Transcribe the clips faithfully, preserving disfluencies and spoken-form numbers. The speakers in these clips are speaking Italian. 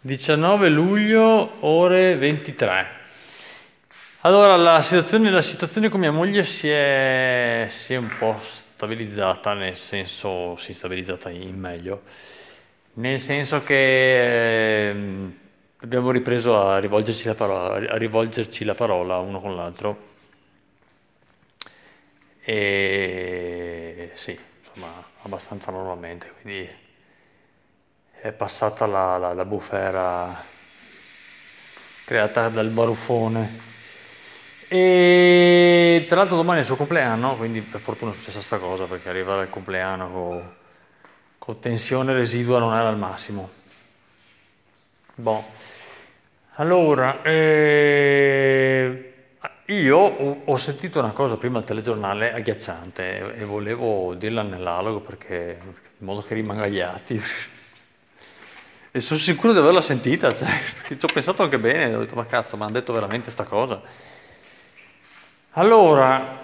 diciannove luglio, ore ventitré. Allora, la situazione, la situazione con mia moglie si è, si è un po' stabilizzata, nel senso, si è stabilizzata in meglio, nel senso che eh, abbiamo ripreso a rivolgerci la parola, a rivolgerci la parola uno con l'altro, e sì, insomma, abbastanza normalmente, quindi è passata la, la, la bufera creata dal baruffone. E tra l'altro domani è il suo compleanno, quindi per fortuna è successa sta cosa, perché arrivare al compleanno con co tensione residua non era al massimo. Bon. Allora, eh, io ho, ho sentito una cosa prima al telegiornale agghiacciante e, e volevo dirla nell'alogo perché in modo che rimanga agli atti. E sono sicuro di averla sentita, cioè, perché ci ho pensato anche bene, ho detto ma cazzo, ma hanno detto veramente sta cosa? Allora,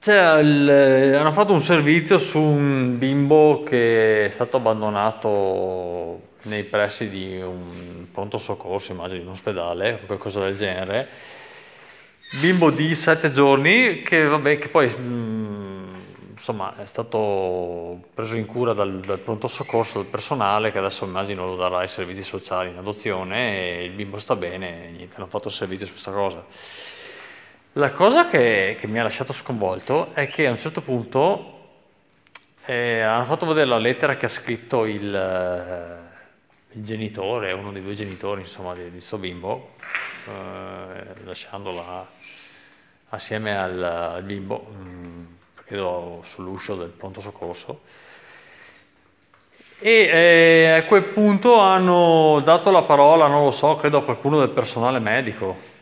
cioè, il, hanno fatto un servizio su un bimbo che è stato abbandonato nei pressi di un pronto soccorso, immagino, in un ospedale o qualcosa del genere. Bimbo di sette giorni che, vabbè, che poi mh, insomma, è stato preso in cura dal, dal pronto soccorso, dal personale, che adesso immagino lo darà ai servizi sociali in adozione, e il bimbo sta bene, e niente, hanno fatto il servizio su questa cosa. La cosa che, che mi ha lasciato sconvolto è che a un certo punto eh, hanno fatto vedere la lettera che ha scritto il, eh, il genitore, uno dei due genitori, insomma, di, di sto bimbo, eh, lasciandola assieme al, al bimbo, mh, perché ero sull'uscio del pronto soccorso. E eh, a quel punto hanno dato la parola, non lo so, credo a qualcuno del personale medico,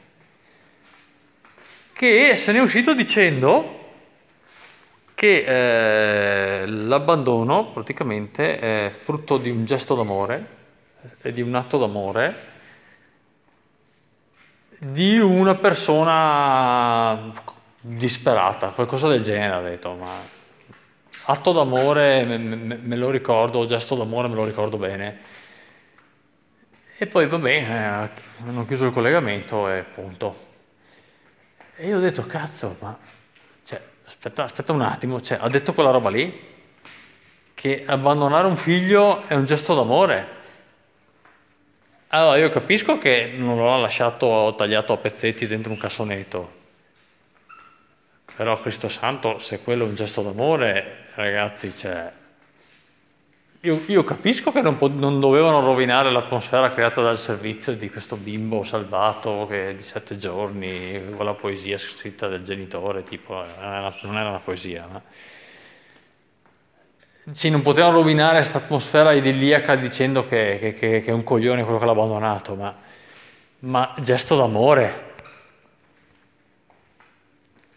che se ne è uscito dicendo che eh, l'abbandono praticamente è frutto di un gesto d'amore e di un atto d'amore di una persona disperata, qualcosa del genere. Ha detto, ma atto d'amore me, me, me lo ricordo, gesto d'amore me lo ricordo bene. E poi va bene, hanno chiuso il collegamento e punto. E io ho detto, cazzo, ma cioè, aspetta, aspetta un attimo, cioè, ha detto quella roba lì? Che abbandonare un figlio è un gesto d'amore? Allora, io capisco che non l'ho lasciato tagliato a pezzetti dentro un cassonetto, però Cristo Santo, se quello è un gesto d'amore, ragazzi, cioè, io, io capisco che non, po- non dovevano rovinare l'atmosfera creata dal servizio di questo bimbo salvato che di sette giorni, con la poesia scritta del genitore, tipo, non era una poesia, ma... Sì, non potevano rovinare questa atmosfera idilliaca dicendo che, che, che, che è un coglione quello che l'ha abbandonato, ma, ma gesto d'amore.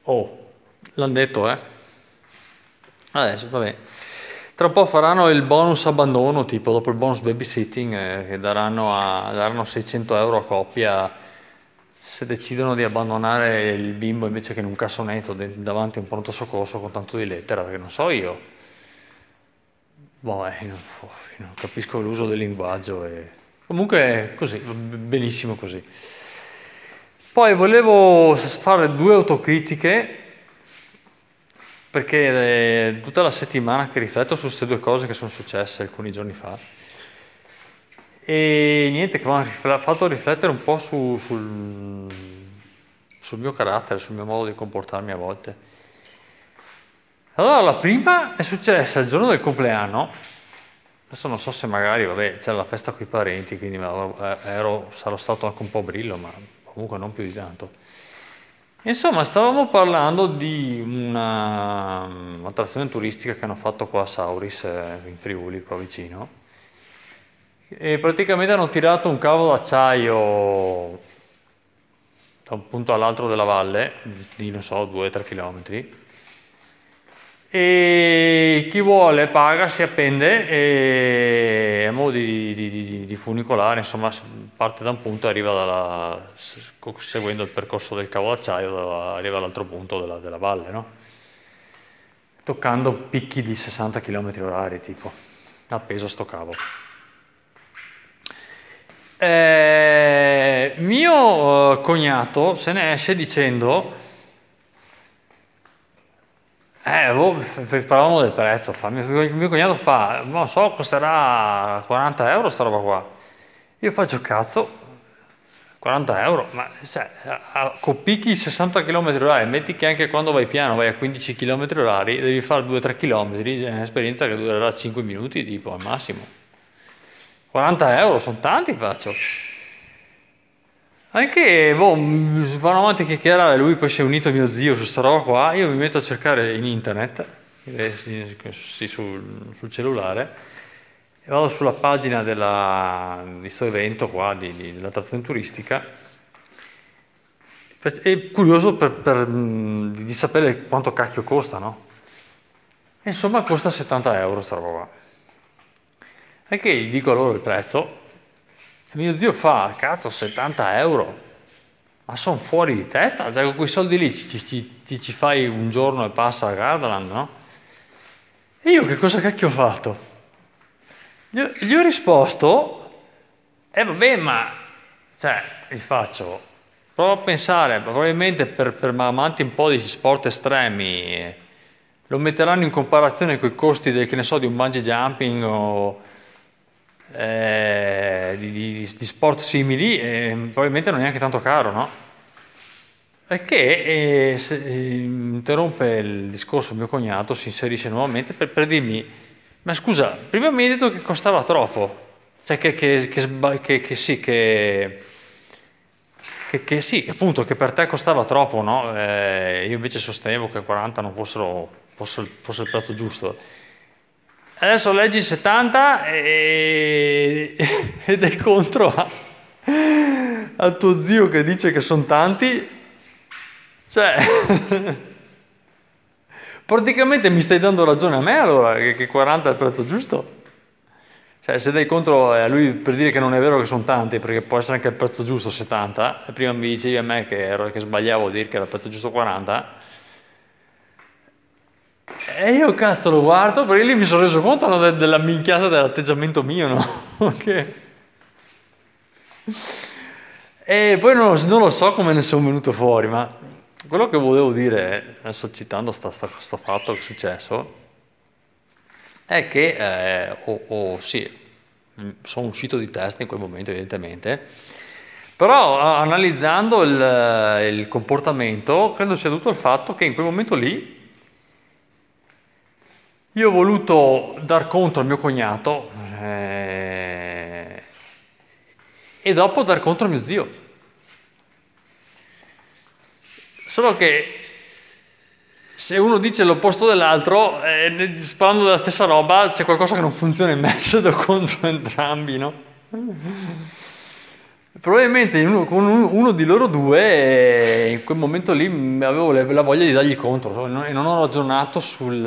Oh, l'hanno detto, eh. Adesso, vabbè. Tra un po' faranno il bonus abbandono, tipo dopo il bonus babysitting, eh, che daranno, a, daranno seicento euro a coppia se decidono di abbandonare il bimbo invece che in un cassonetto de- davanti a un pronto soccorso con tanto di lettera, perché non so io. Boh, eh, non, non capisco l'uso del linguaggio. E... Comunque così, benissimo così. Poi volevo fare due autocritiche, perché è tutta la settimana che rifletto su queste due cose che sono successe alcuni giorni fa, e niente, che mi ha fatto riflettere un po' su, sul, sul mio carattere, sul mio modo di comportarmi a volte. Allora, la prima è successa il giorno del compleanno. Adesso non so se magari, vabbè, c'era la festa coi parenti, quindi ero, sarò stato anche un po' brillo, ma comunque non più di tanto. Insomma, stavamo parlando di una um, attrazione turistica che hanno fatto qua a Sauris, eh, in Friuli, qua vicino, e praticamente hanno tirato un cavo d'acciaio da un punto all'altro della valle, di non so, due o tre chilometri, e chi vuole paga, si appende, e a modo di, di, di, di funicolare, insomma, parte da un punto e arriva dalla, seguendo il percorso del cavo d'acciaio, arriva all'altro punto della, della valle, no? Toccando picchi di sessanta chilometri orari, tipo, appeso a sto cavo. Eh, mio cognato se ne esce dicendo, eh, oh, parlavamo del prezzo, fa, mio, mio cognato fa, non so, costerà quaranta euro sta roba qua. Io faccio cazzo, quaranta euro, ma cioè, copicchi sessanta chilometri orari, metti che anche quando vai piano vai a quindici chilometri orari, devi fare due tre chilometri, è un'esperienza che durerà cinque minuti tipo al massimo. quaranta euro sono tanti, faccio. Anche boh, vanno avanti a chiacchierare, lui poi si è unito mio zio su sta roba qua, io mi metto a cercare in internet, sì, sul, sul cellulare, e vado sulla pagina della, di questo evento qua, di, di, dell'attrazione turistica, e curioso per, per, di sapere quanto cacchio costa, no? E insomma costa settanta euro sta roba qua. E che gli dico loro il prezzo, mio zio fa, cazzo, settanta euro, ma sono fuori di testa, cioè con quei soldi lì ci, ci, ci, ci fai un giorno e passa a Gardaland, no? E io che cosa cacchio ho fatto? Gli ho risposto, e eh vabbè, ma cioè, gli faccio, provo a pensare, probabilmente per, per amanti un po' di sport estremi lo metteranno in comparazione con i costi del, che ne so, di un bungee jumping o eh, di, di, di sport simili, eh, probabilmente non è neanche tanto caro, no? E che eh, se, eh, interrompe il discorso mio cognato, si inserisce nuovamente per, per dirmi, ma scusa, prima mi hai detto che costava troppo, cioè che, che, che, che, che sì, che, che, che sì, appunto, che per te costava troppo, no? Eh, io invece sostenevo che quaranta non fossero, fosse, fosse il prezzo giusto. Adesso leggi settanta e, ed è contro a, a tuo zio che dice che sono tanti, cioè... Praticamente mi stai dando ragione a me allora, che quaranta è il prezzo giusto? Cioè, se dai contro a lui per dire che non è vero che sono tanti, perché può essere anche il prezzo giusto settanta, e prima mi dicevi a me che, ero, che sbagliavo a dire che era il prezzo giusto quaranta, e io cazzo lo guardo, perché lì mi sono reso conto, no, della minchiata dell'atteggiamento mio, no? Ok. E poi non, non lo so come ne sono venuto fuori, ma... Quello che volevo dire, adesso citando questo fatto che è successo, è che, eh, oh, oh, sì, sono uscito di testa in quel momento evidentemente, però analizzando il, il comportamento, credo sia dovuto al fatto che in quel momento lì io ho voluto dar contro al mio cognato eh, e dopo dar contro al mio zio. Solo che se uno dice l'opposto dell'altro, eh, sparando della stessa roba, c'è qualcosa che non funziona in mezzo contro entrambi, no? Probabilmente uno, con uno di loro due, in quel momento lì avevo la voglia di dargli contro e non ho ragionato sul,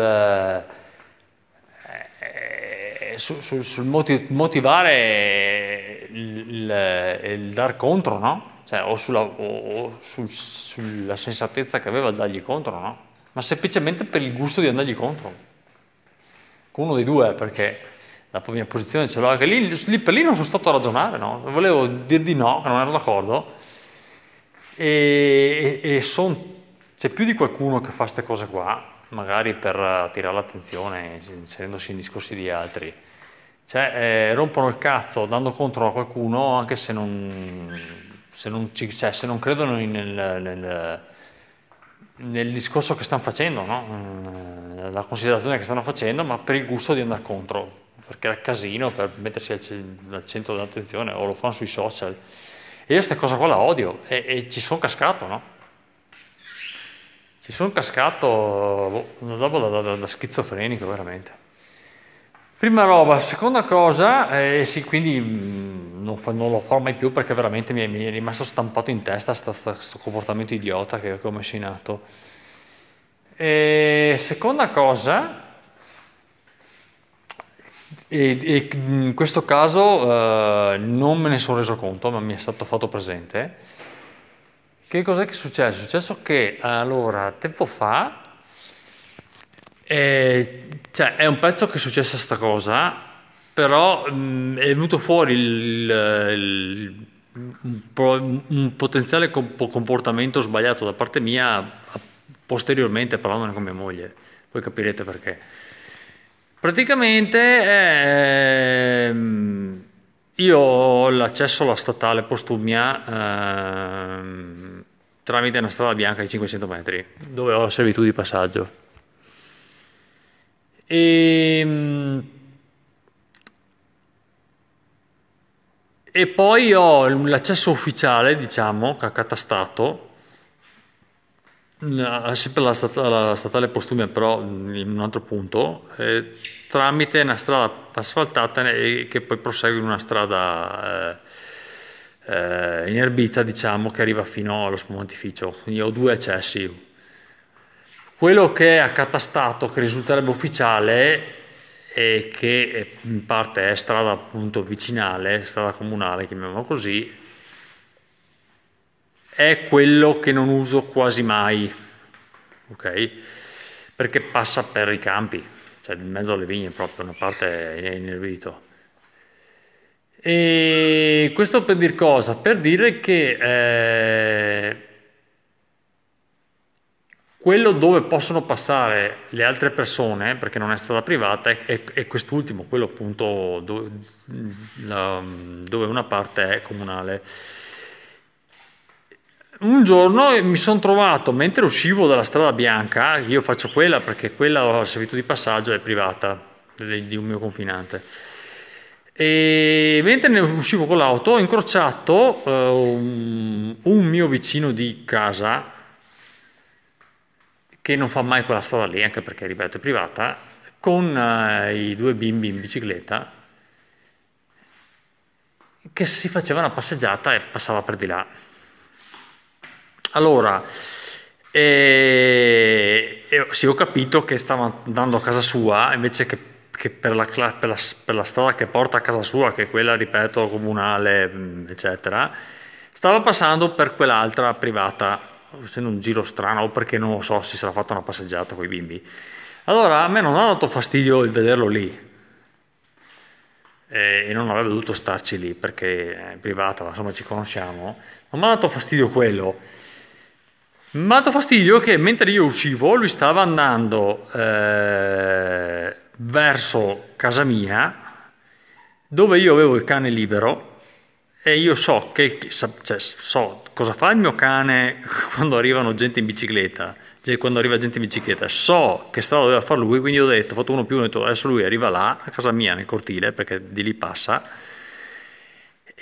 eh, sul, sul, sul motivare il, il, il dar contro, no? Cioè, o, sulla, o sul, sulla sensatezza che aveva a dargli contro, no? Ma semplicemente per il gusto di andargli contro. Con uno dei due, perché la mia posizione ce l'ho, che lì, lì per lì non sono stato a ragionare, no? Volevo dir di no, che non ero d'accordo. E, e, e son, c'è più di qualcuno che fa queste cose qua, magari per attirare l'attenzione, inserendosi in discorsi di altri. Cioè, eh, rompono il cazzo dando contro a qualcuno, anche se non... Se non, ci, cioè, se non credono nel, nel, nel discorso che stanno facendo, no? La considerazione che stanno facendo, ma per il gusto di andare contro, perché era casino per mettersi al, al centro dell'attenzione, o lo fanno sui social. E io questa cosa qua la odio e, e ci sono cascato, no? Ci sono cascato boh, dopo da, da, da, da schizofrenico, veramente. Prima roba, seconda cosa, eh, sì, quindi mh, non, fa, non lo farò mai più perché veramente mi è, mi è rimasto stampato in testa questo comportamento idiota che, che ho messo in atto. E, seconda cosa, e, e in questo caso eh, non me ne sono reso conto, ma mi è stato fatto presente. Che cos'è che è successo? È successo che, allora, tempo fa... Eh, cioè, è un pezzo che è successa sta cosa, però mh, è venuto fuori il, il, un, un potenziale comportamento sbagliato da parte mia posteriormente, parlandone con mia moglie, poi capirete perché. Praticamente ehm, io ho l'accesso alla statale Postumia ehm, tramite una strada bianca di cinquecento metri, dove ho servitù di passaggio. E, e poi ho l'accesso ufficiale, diciamo, catastato, sempre alla statale, statale Postumia, però in un altro punto, eh, tramite una strada asfaltata eh, che poi prosegue in una strada eh, eh, inerbita, diciamo, che arriva fino allo spumantificio. Quindi ho due accessi. Quello che è accatastato, che risulterebbe ufficiale e che in parte è strada appunto vicinale, strada comunale, chiamiamola così, è quello che non uso quasi mai, ok? Perché passa per i campi, cioè in mezzo alle vigne proprio, una parte è inerbito. E questo per dire cosa? Per dire che eh, quello dove possono passare le altre persone, perché non è strada privata, è, è quest'ultimo, quello appunto dove, la, dove una parte è comunale. Un giorno mi sono trovato, mentre uscivo dalla strada bianca, io faccio quella perché quella ho la servitù di passaggio, è privata, di un mio confinante, e mentre ne uscivo con l'auto ho incrociato eh, un, un mio vicino di casa, che non fa mai quella strada lì, anche perché, ripeto, è privata, con eh, i due bimbi in bicicletta, che si faceva una passeggiata e passava per di là. Allora, eh, eh, sì, ho capito che stava andando a casa sua, invece che, che per, la, per, la, per la strada che porta a casa sua, che è quella, ripeto, comunale, eccetera, stava passando per quell'altra privata, facendo un giro strano, o perché non lo so, si sarà fatta una passeggiata con i bimbi. Allora, a me non ha dato fastidio il vederlo lì, e non avrebbe dovuto starci lì perché è privata, ma insomma ci conosciamo. Non mi ha dato fastidio quello. Mi ha dato fastidio che mentre io uscivo lui stava andando eh, verso casa mia, dove io avevo il cane libero, e io so, che, cioè, so cosa fa il mio cane quando arrivano gente in bicicletta, cioè quando arriva gente in bicicletta, so che strada doveva far lui, quindi ho detto, ho fatto uno più, ho detto adesso lui arriva là, a casa mia, nel cortile, perché di lì passa.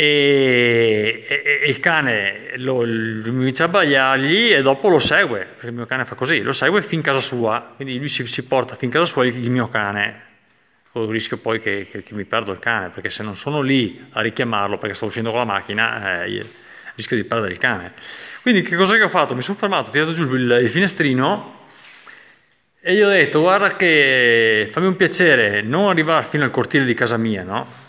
E, e, e il cane lo, lo inizia a bagliargli e dopo lo segue, perché il mio cane fa così, lo segue fin casa sua, quindi lui si, si porta fin casa sua il, il mio cane, con il rischio poi che, che, che mi perdo il cane, perché se non sono lì a richiamarlo perché sto uscendo con la macchina, eh, rischio di perdere il cane. Quindi che cos'è che ho fatto? Mi sono fermato, ho tirato giù il, il finestrino e gli ho detto guarda che fammi un piacere, non arrivare fino al cortile di casa mia, no?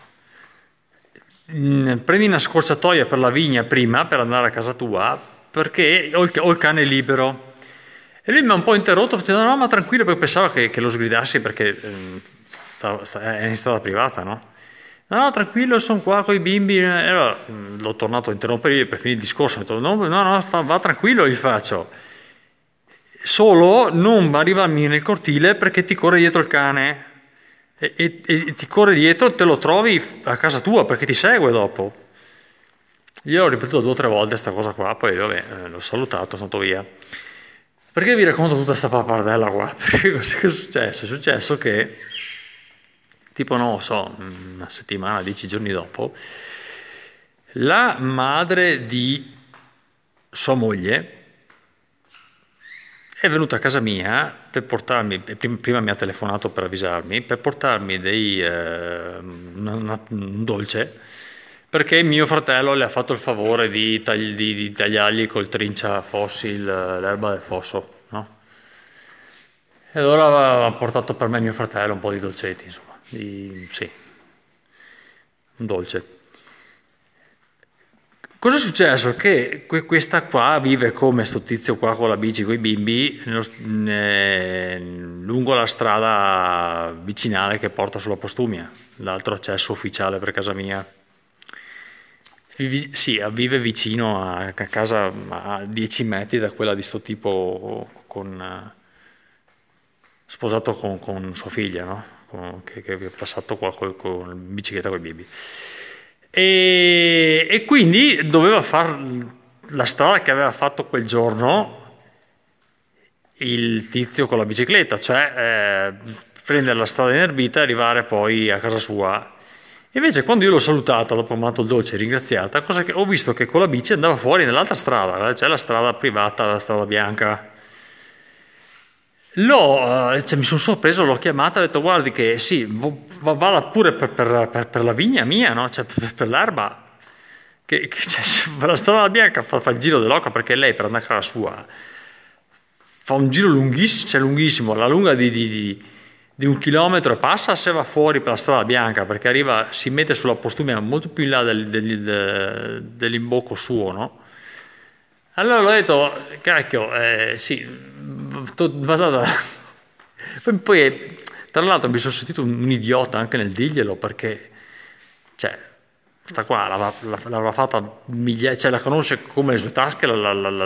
Prendi una scorciatoia per la vigna prima per andare a casa tua, perché ho il, ho il cane libero. E lui mi ha un po' interrotto facendo no ma tranquillo, perché pensava che, che lo sgridassi perché eh, sta, sta, è in strada privata, no? No, tranquillo, sono qua con i bimbi. E allora l'ho tornato a interrompere per finire il discorso. Ho detto, no, no, no, va tranquillo, gli faccio. Solo non arrivarmi nel cortile perché ti corre dietro il cane. E, e, e ti corre dietro, te lo trovi a casa tua perché ti segue dopo. Io ho ripetuto due o tre volte questa cosa qua, poi vabbè, l'ho salutato, sono andato via. Perché vi racconto tutta questa pappardella qua? Perché cos'è che è successo? È successo che... tipo non so, una settimana, dieci giorni dopo, la madre di sua moglie è venuta a casa mia per portarmi, prima mi ha telefonato per avvisarmi, per portarmi dei, eh, un, un dolce, perché mio fratello le ha fatto il favore di, tagli, di, di tagliargli col trincia fossil l'erba del fosso, no? E allora ha portato per me mio fratello un po' di dolcetti, insomma. Di, sì, un dolce. Cosa è successo? Che questa qua vive come sto tizio qua con la bici, con i bimbi, nello, eh, lungo la strada vicinale che porta sulla Postumia, l'altro accesso ufficiale per casa mia. Vive, sì, vive vicino a casa, a dieci metri da quella di sto tipo con, sposato con, con sua figlia, no? Con, che, che è passato qua col, con la bicicletta con i bimbi. E, e quindi doveva fare la strada che aveva fatto quel giorno il tizio con la bicicletta, cioè eh, prendere la strada inerbita e arrivare poi a casa sua. Invece quando io l'ho salutata, l'ho pomato il dolce e ringraziata, cosa che ho visto che con la bici andava fuori nell'altra strada, cioè la strada privata, la strada bianca. L'ho, cioè, mi sono sorpreso, l'ho chiamata e ho detto: guardi che sì, vada pure per, per, per, per la vigna mia, no? Cioè, per, per l'erba, che, che cioè, la strada bianca fa, fa il giro dell'oca, perché lei per andare a casa sua fa un giro lunghissimo, cioè lunghissimo, la lunga di, di, di, di un chilometro e passa, se va fuori per la strada bianca, perché arriva, si mette sulla Postumia molto più in là del, del, del, dell'imbocco suo, no? Allora l'ho detto: cacchio, eh, sì. Poi, tra l'altro, mi sono sentito un, un idiota anche nel dirglielo, perché cioè sta qua l'aveva la, la, la fatta migliaia, cioè la conosce come le sue tasche la, la, la,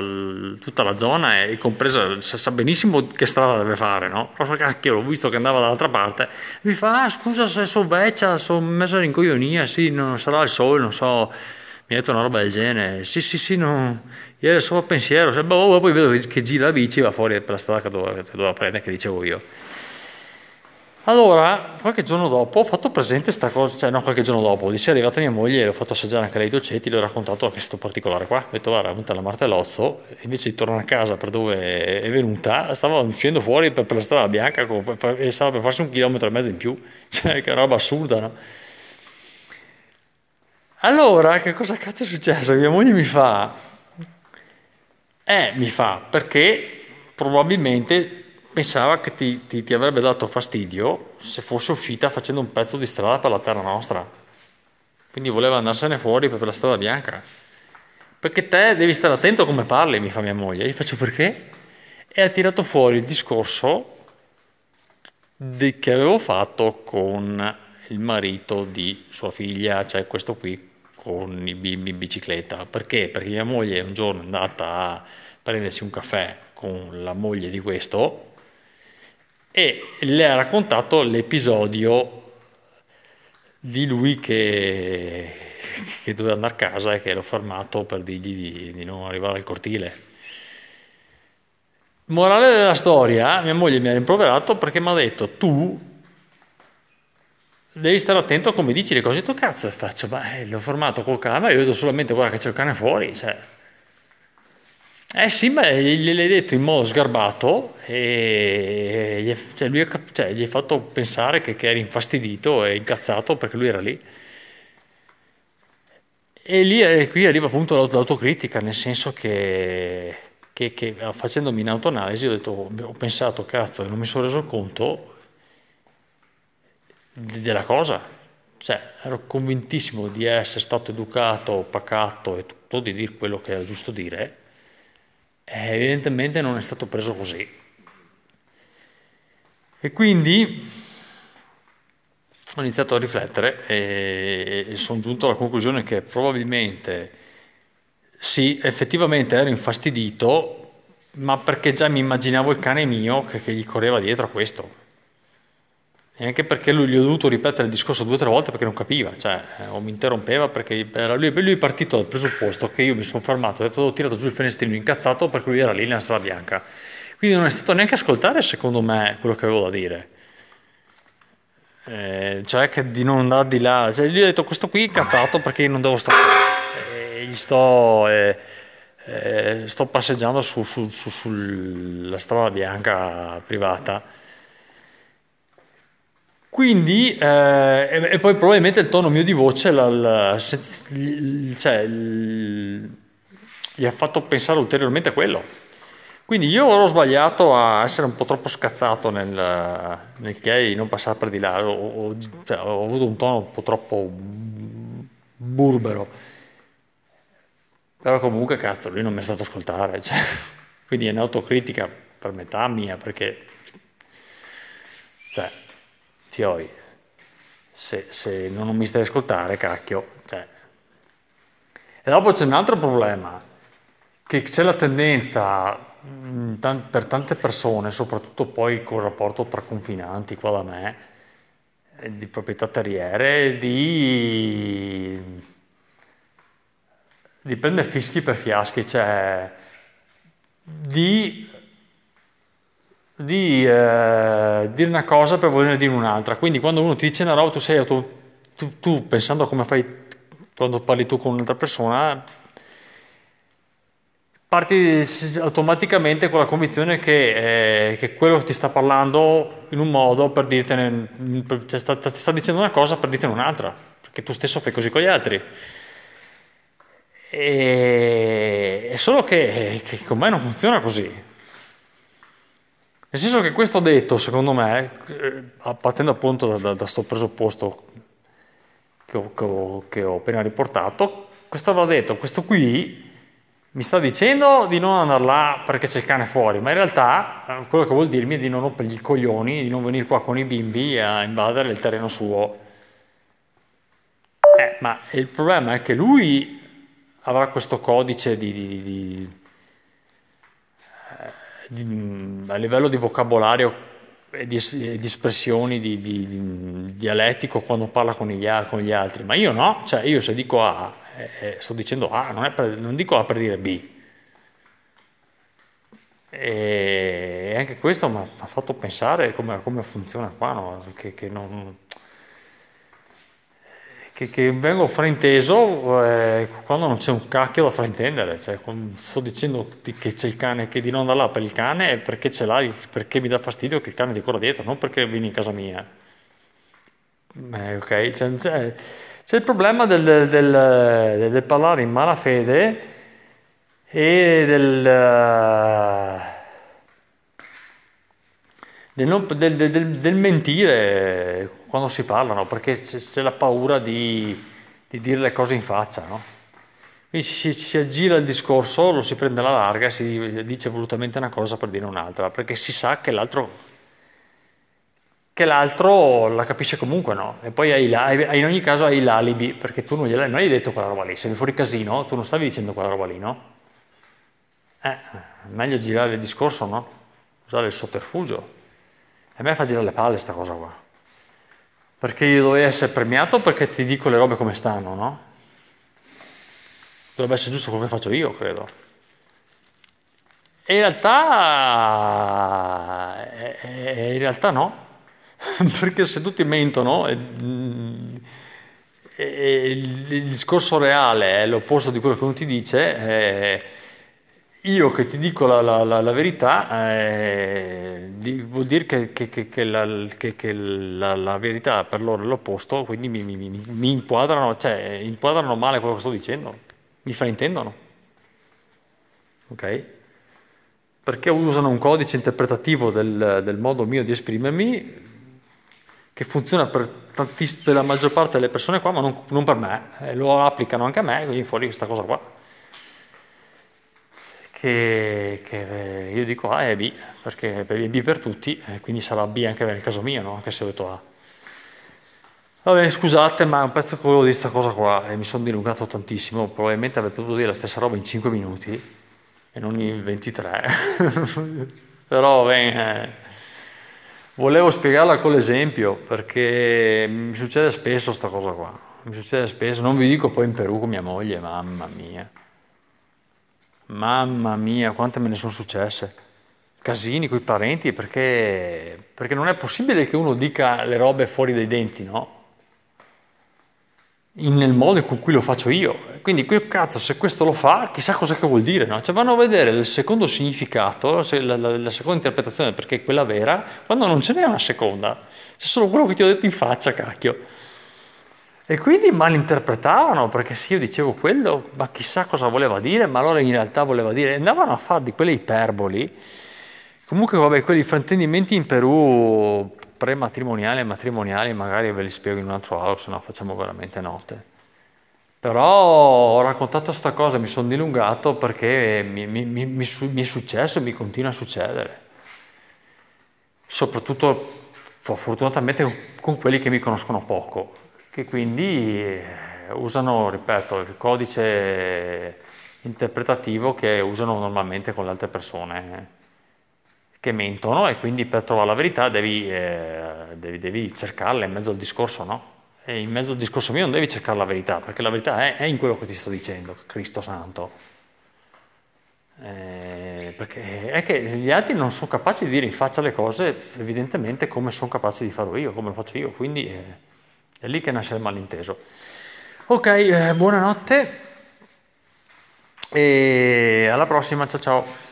tutta la zona, e compresa sa benissimo che strada deve fare, no? Però cacchio, l'ho visto che andava dall'altra parte, mi fa: ah, scusa se sono vecchia, sono messa in coglionia, sì, non sarà il sole, non so, mi ha detto una roba del genere. Sì, sì, sì, no, ieri solo a pensiero. Cioè, boh, poi vedo che gira la bici, va fuori per la strada che doveva, che doveva prendere, che dicevo io. Allora, qualche giorno dopo ho fatto presente questa cosa, cioè no, qualche giorno dopo, dice, è arrivata mia moglie e l'ho fatto assaggiare anche lei i dolcetti, le ho raccontato anche questo particolare qua. Ho detto: guarda, è venuta la Martellozzo, invece di tornare a casa per dove è venuta, stava uscendo fuori per, per la strada bianca con, e stava per farsi un chilometro e mezzo in più. Cioè, che roba assurda, no? Allora, che cosa cazzo è successo? Mia moglie mi fa, eh, mi fa, perché probabilmente pensava che ti, ti, ti avrebbe dato fastidio se fosse uscita facendo un pezzo di strada per la terra nostra. Quindi voleva andarsene fuori per la strada bianca. Perché te devi stare attento come parli, mi fa mia moglie. Io faccio: perché? E ha tirato fuori il discorso di, che avevo fatto con il marito di sua figlia, cioè questo qui, con i bimbi in bicicletta. Perché? Perché mia moglie un giorno è andata a prendersi un caffè con la moglie di questo e le ha raccontato l'episodio di lui che, che doveva andare a casa e che l'ho fermato per dirgli di, di non arrivare al cortile. Morale della storia, mia moglie mi ha rimproverato perché mi ha detto: tu devi stare attento a come dici le cose. Ho detto: cazzo, e faccio, ma eh, l'ho formato col cane, io vedo solamente, guarda che c'è il cane fuori, cioè. Eh sì, ma gliel'hai detto in modo sgarbato e gli è, cioè, lui è, cioè, gli hai fatto pensare che, che eri infastidito e incazzato perché lui era lì. E lì e qui arriva appunto l'autocritica, nel senso che, che, che facendomi in autoanalisi ho detto, ho pensato, cazzo, non mi sono reso conto della cosa, cioè ero convintissimo di essere stato educato, pacato e tutto, di dire quello che era giusto dire, e evidentemente non è stato preso così. E quindi ho iniziato a riflettere e sono giunto alla conclusione che probabilmente sì, effettivamente ero infastidito, ma perché già mi immaginavo il cane mio che, che gli correva dietro a questo. E anche perché lui, gli ho dovuto ripetere il discorso due o tre volte perché non capiva, cioè, o mi interrompeva, perché era lui, lui è partito dal presupposto che io mi sono fermato, ho, detto, ho tirato giù il finestrino incazzato perché lui era lì nella strada bianca. Quindi non è stato neanche ascoltare, secondo me, quello che avevo da dire. Eh, cioè, che di non andare di là. Cioè, gli ho detto: questo qui è incazzato perché io non devo stare. Eh, gli sto, eh, eh, sto passeggiando su, su, su, sulla strada bianca privata. Quindi, eh, e, e poi probabilmente il tono mio di voce la, la, se, l, cioè, l, gli ha fatto pensare ulteriormente a quello. Quindi io ero sbagliato a essere un po' troppo scazzato nel, nel chiedere di non passare per di là, ho, ho, cioè, ho avuto un tono un po' troppo burbero. Però comunque, cazzo, lui non mi è stato ascoltare, cioè. Quindi è un'autocritica per metà mia, perché, cioè, tioi, se, se non mi stai a ascoltare, cacchio, cioè. E dopo c'è un altro problema, che c'è la tendenza, mh, per tante persone, soprattutto poi col rapporto tra confinanti qua da me, di proprietà terriere, di... di prendere fischi per fiaschi, cioè di, di eh, dire una cosa per volerne dire un'altra. Quindi quando uno ti dice una roba, tu sei auto, tu, tu pensando a come fai quando parli tu con un'altra persona, parti automaticamente con la convinzione che, eh, che quello che ti sta parlando in un modo per dirtene, per, cioè, sta, sta dicendo una cosa per dirtene un'altra, perché tu stesso fai così con gli altri. È solo che, che con me non funziona così, nel senso che questo detto, secondo me, partendo appunto da, da, da sto presupposto che ho, che, ho, che ho appena riportato, questo avrà detto, questo qui mi sta dicendo di non andare là perché c'è il cane fuori, ma in realtà quello che vuol dirmi è di non rompere i coglioni, di non venire qua con i bimbi a invadere il terreno suo. Eh, ma il problema è che lui avrà questo codice di, di, di, di, di, a livello di vocabolario e di, di espressioni, di, di, di dialettico quando parla con gli, con gli altri, ma io no, cioè io se dico A, eh, sto dicendo A, non, è per, non dico A per dire B. E anche questo mi ha fatto pensare come, come funziona qua, no? che, che non... Che, che vengo frainteso eh, quando non c'è un cacchio da fraintendere, cioè, sto dicendo che c'è il cane, che di non andare là per il cane, perché ce l'hai, perché mi dà fastidio che il cane ti corra dietro, non perché vieni in casa mia. Beh, ok, c'è, c'è, c'è il problema del, del, del, del parlare in malafede e del, del, non, del, del, del, del mentire quando si parlano, perché c'è la paura di, di dire le cose in faccia, no? Quindi si, si aggira il discorso, lo si prende alla larga, si dice volutamente una cosa per dire un'altra, perché si sa che l'altro, che l'altro la capisce comunque, no? E poi hai la, in ogni caso hai l'alibi, perché tu non, gliela, non hai detto quella roba lì, sei fuori casino, tu non stavi dicendo quella roba lì, no? Eh, meglio girare il discorso, no? Usare il sotterfugio. A me fa girare le palle sta cosa qua. Perché io dovrei essere premiato perché ti dico le robe come stanno, no? Dovrebbe essere giusto quello che faccio io, credo. E in realtà... in realtà no. Perché se tutti mentono... E, e il discorso reale è l'opposto di quello che uno ti dice... E, io che ti dico la, la, la, la verità eh, di, vuol dire che, che, che, che, la, che, che la, la verità per loro è l'opposto, quindi mi, mi, mi inquadrano, cioè inquadrano male quello che sto dicendo, mi fraintendono, ok? Perché usano un codice interpretativo del, del modo mio di esprimermi che funziona per tantiss- la maggior parte delle persone qua, ma non, non per me, eh, lo applicano anche a me, quindi fuori questa cosa qua. Che, che io dico A e B, perché è B per tutti, e quindi sarà B anche nel caso mio, no? Anche se ho detto A. Vabbè, scusate, ma un pezzo che volevo dire sta cosa qua, e mi sono dilungato tantissimo, probabilmente avrei potuto dire la stessa roba in cinque minuti, e non in ventitré. Però, beh, volevo spiegarla con l'esempio, perché mi succede spesso sta cosa qua, mi succede spesso, non vi dico poi in Perù con mia moglie, mamma mia. Mamma mia, quante me ne sono successe, casini coi parenti, perché, perché non è possibile che uno dica le robe fuori dai denti, no? In, nel modo in cui lo faccio io. Quindi, cazzo, se questo lo fa, chissà cosa che vuol dire, no? Cioè, vanno a vedere il secondo significato, se la, la, la seconda interpretazione, perché è quella vera, quando non ce n'è una seconda, c'è solo quello che ti ho detto in faccia, cacchio. E quindi malinterpretavano, perché se io dicevo quello, ma chissà cosa voleva dire, ma allora in realtà voleva dire, andavano a fare di quelle iperboli. Comunque, vabbè, quelli fraintendimenti in Perù prematrimoniali e matrimoniali magari ve li spiego in un altro audio, se no facciamo veramente notte. Però ho raccontato sta cosa, mi sono dilungato perché mi, mi, mi, mi, mi è successo e mi continua a succedere. Soprattutto fortunatamente con quelli che mi conoscono poco, che quindi usano, ripeto, il codice interpretativo che usano normalmente con le altre persone che mentono, e quindi per trovare la verità devi, eh, devi, devi cercarla in mezzo al discorso, no? E in mezzo al discorso mio non devi cercare la verità, perché la verità è, è in quello che ti sto dicendo, Cristo santo. Eh, perché è che gli altri non sono capaci di dire in faccia le cose, evidentemente, come sono capaci di farlo io, come lo faccio io, quindi eh, è lì che nasce il malinteso. Ok, eh, buonanotte e alla prossima, ciao ciao.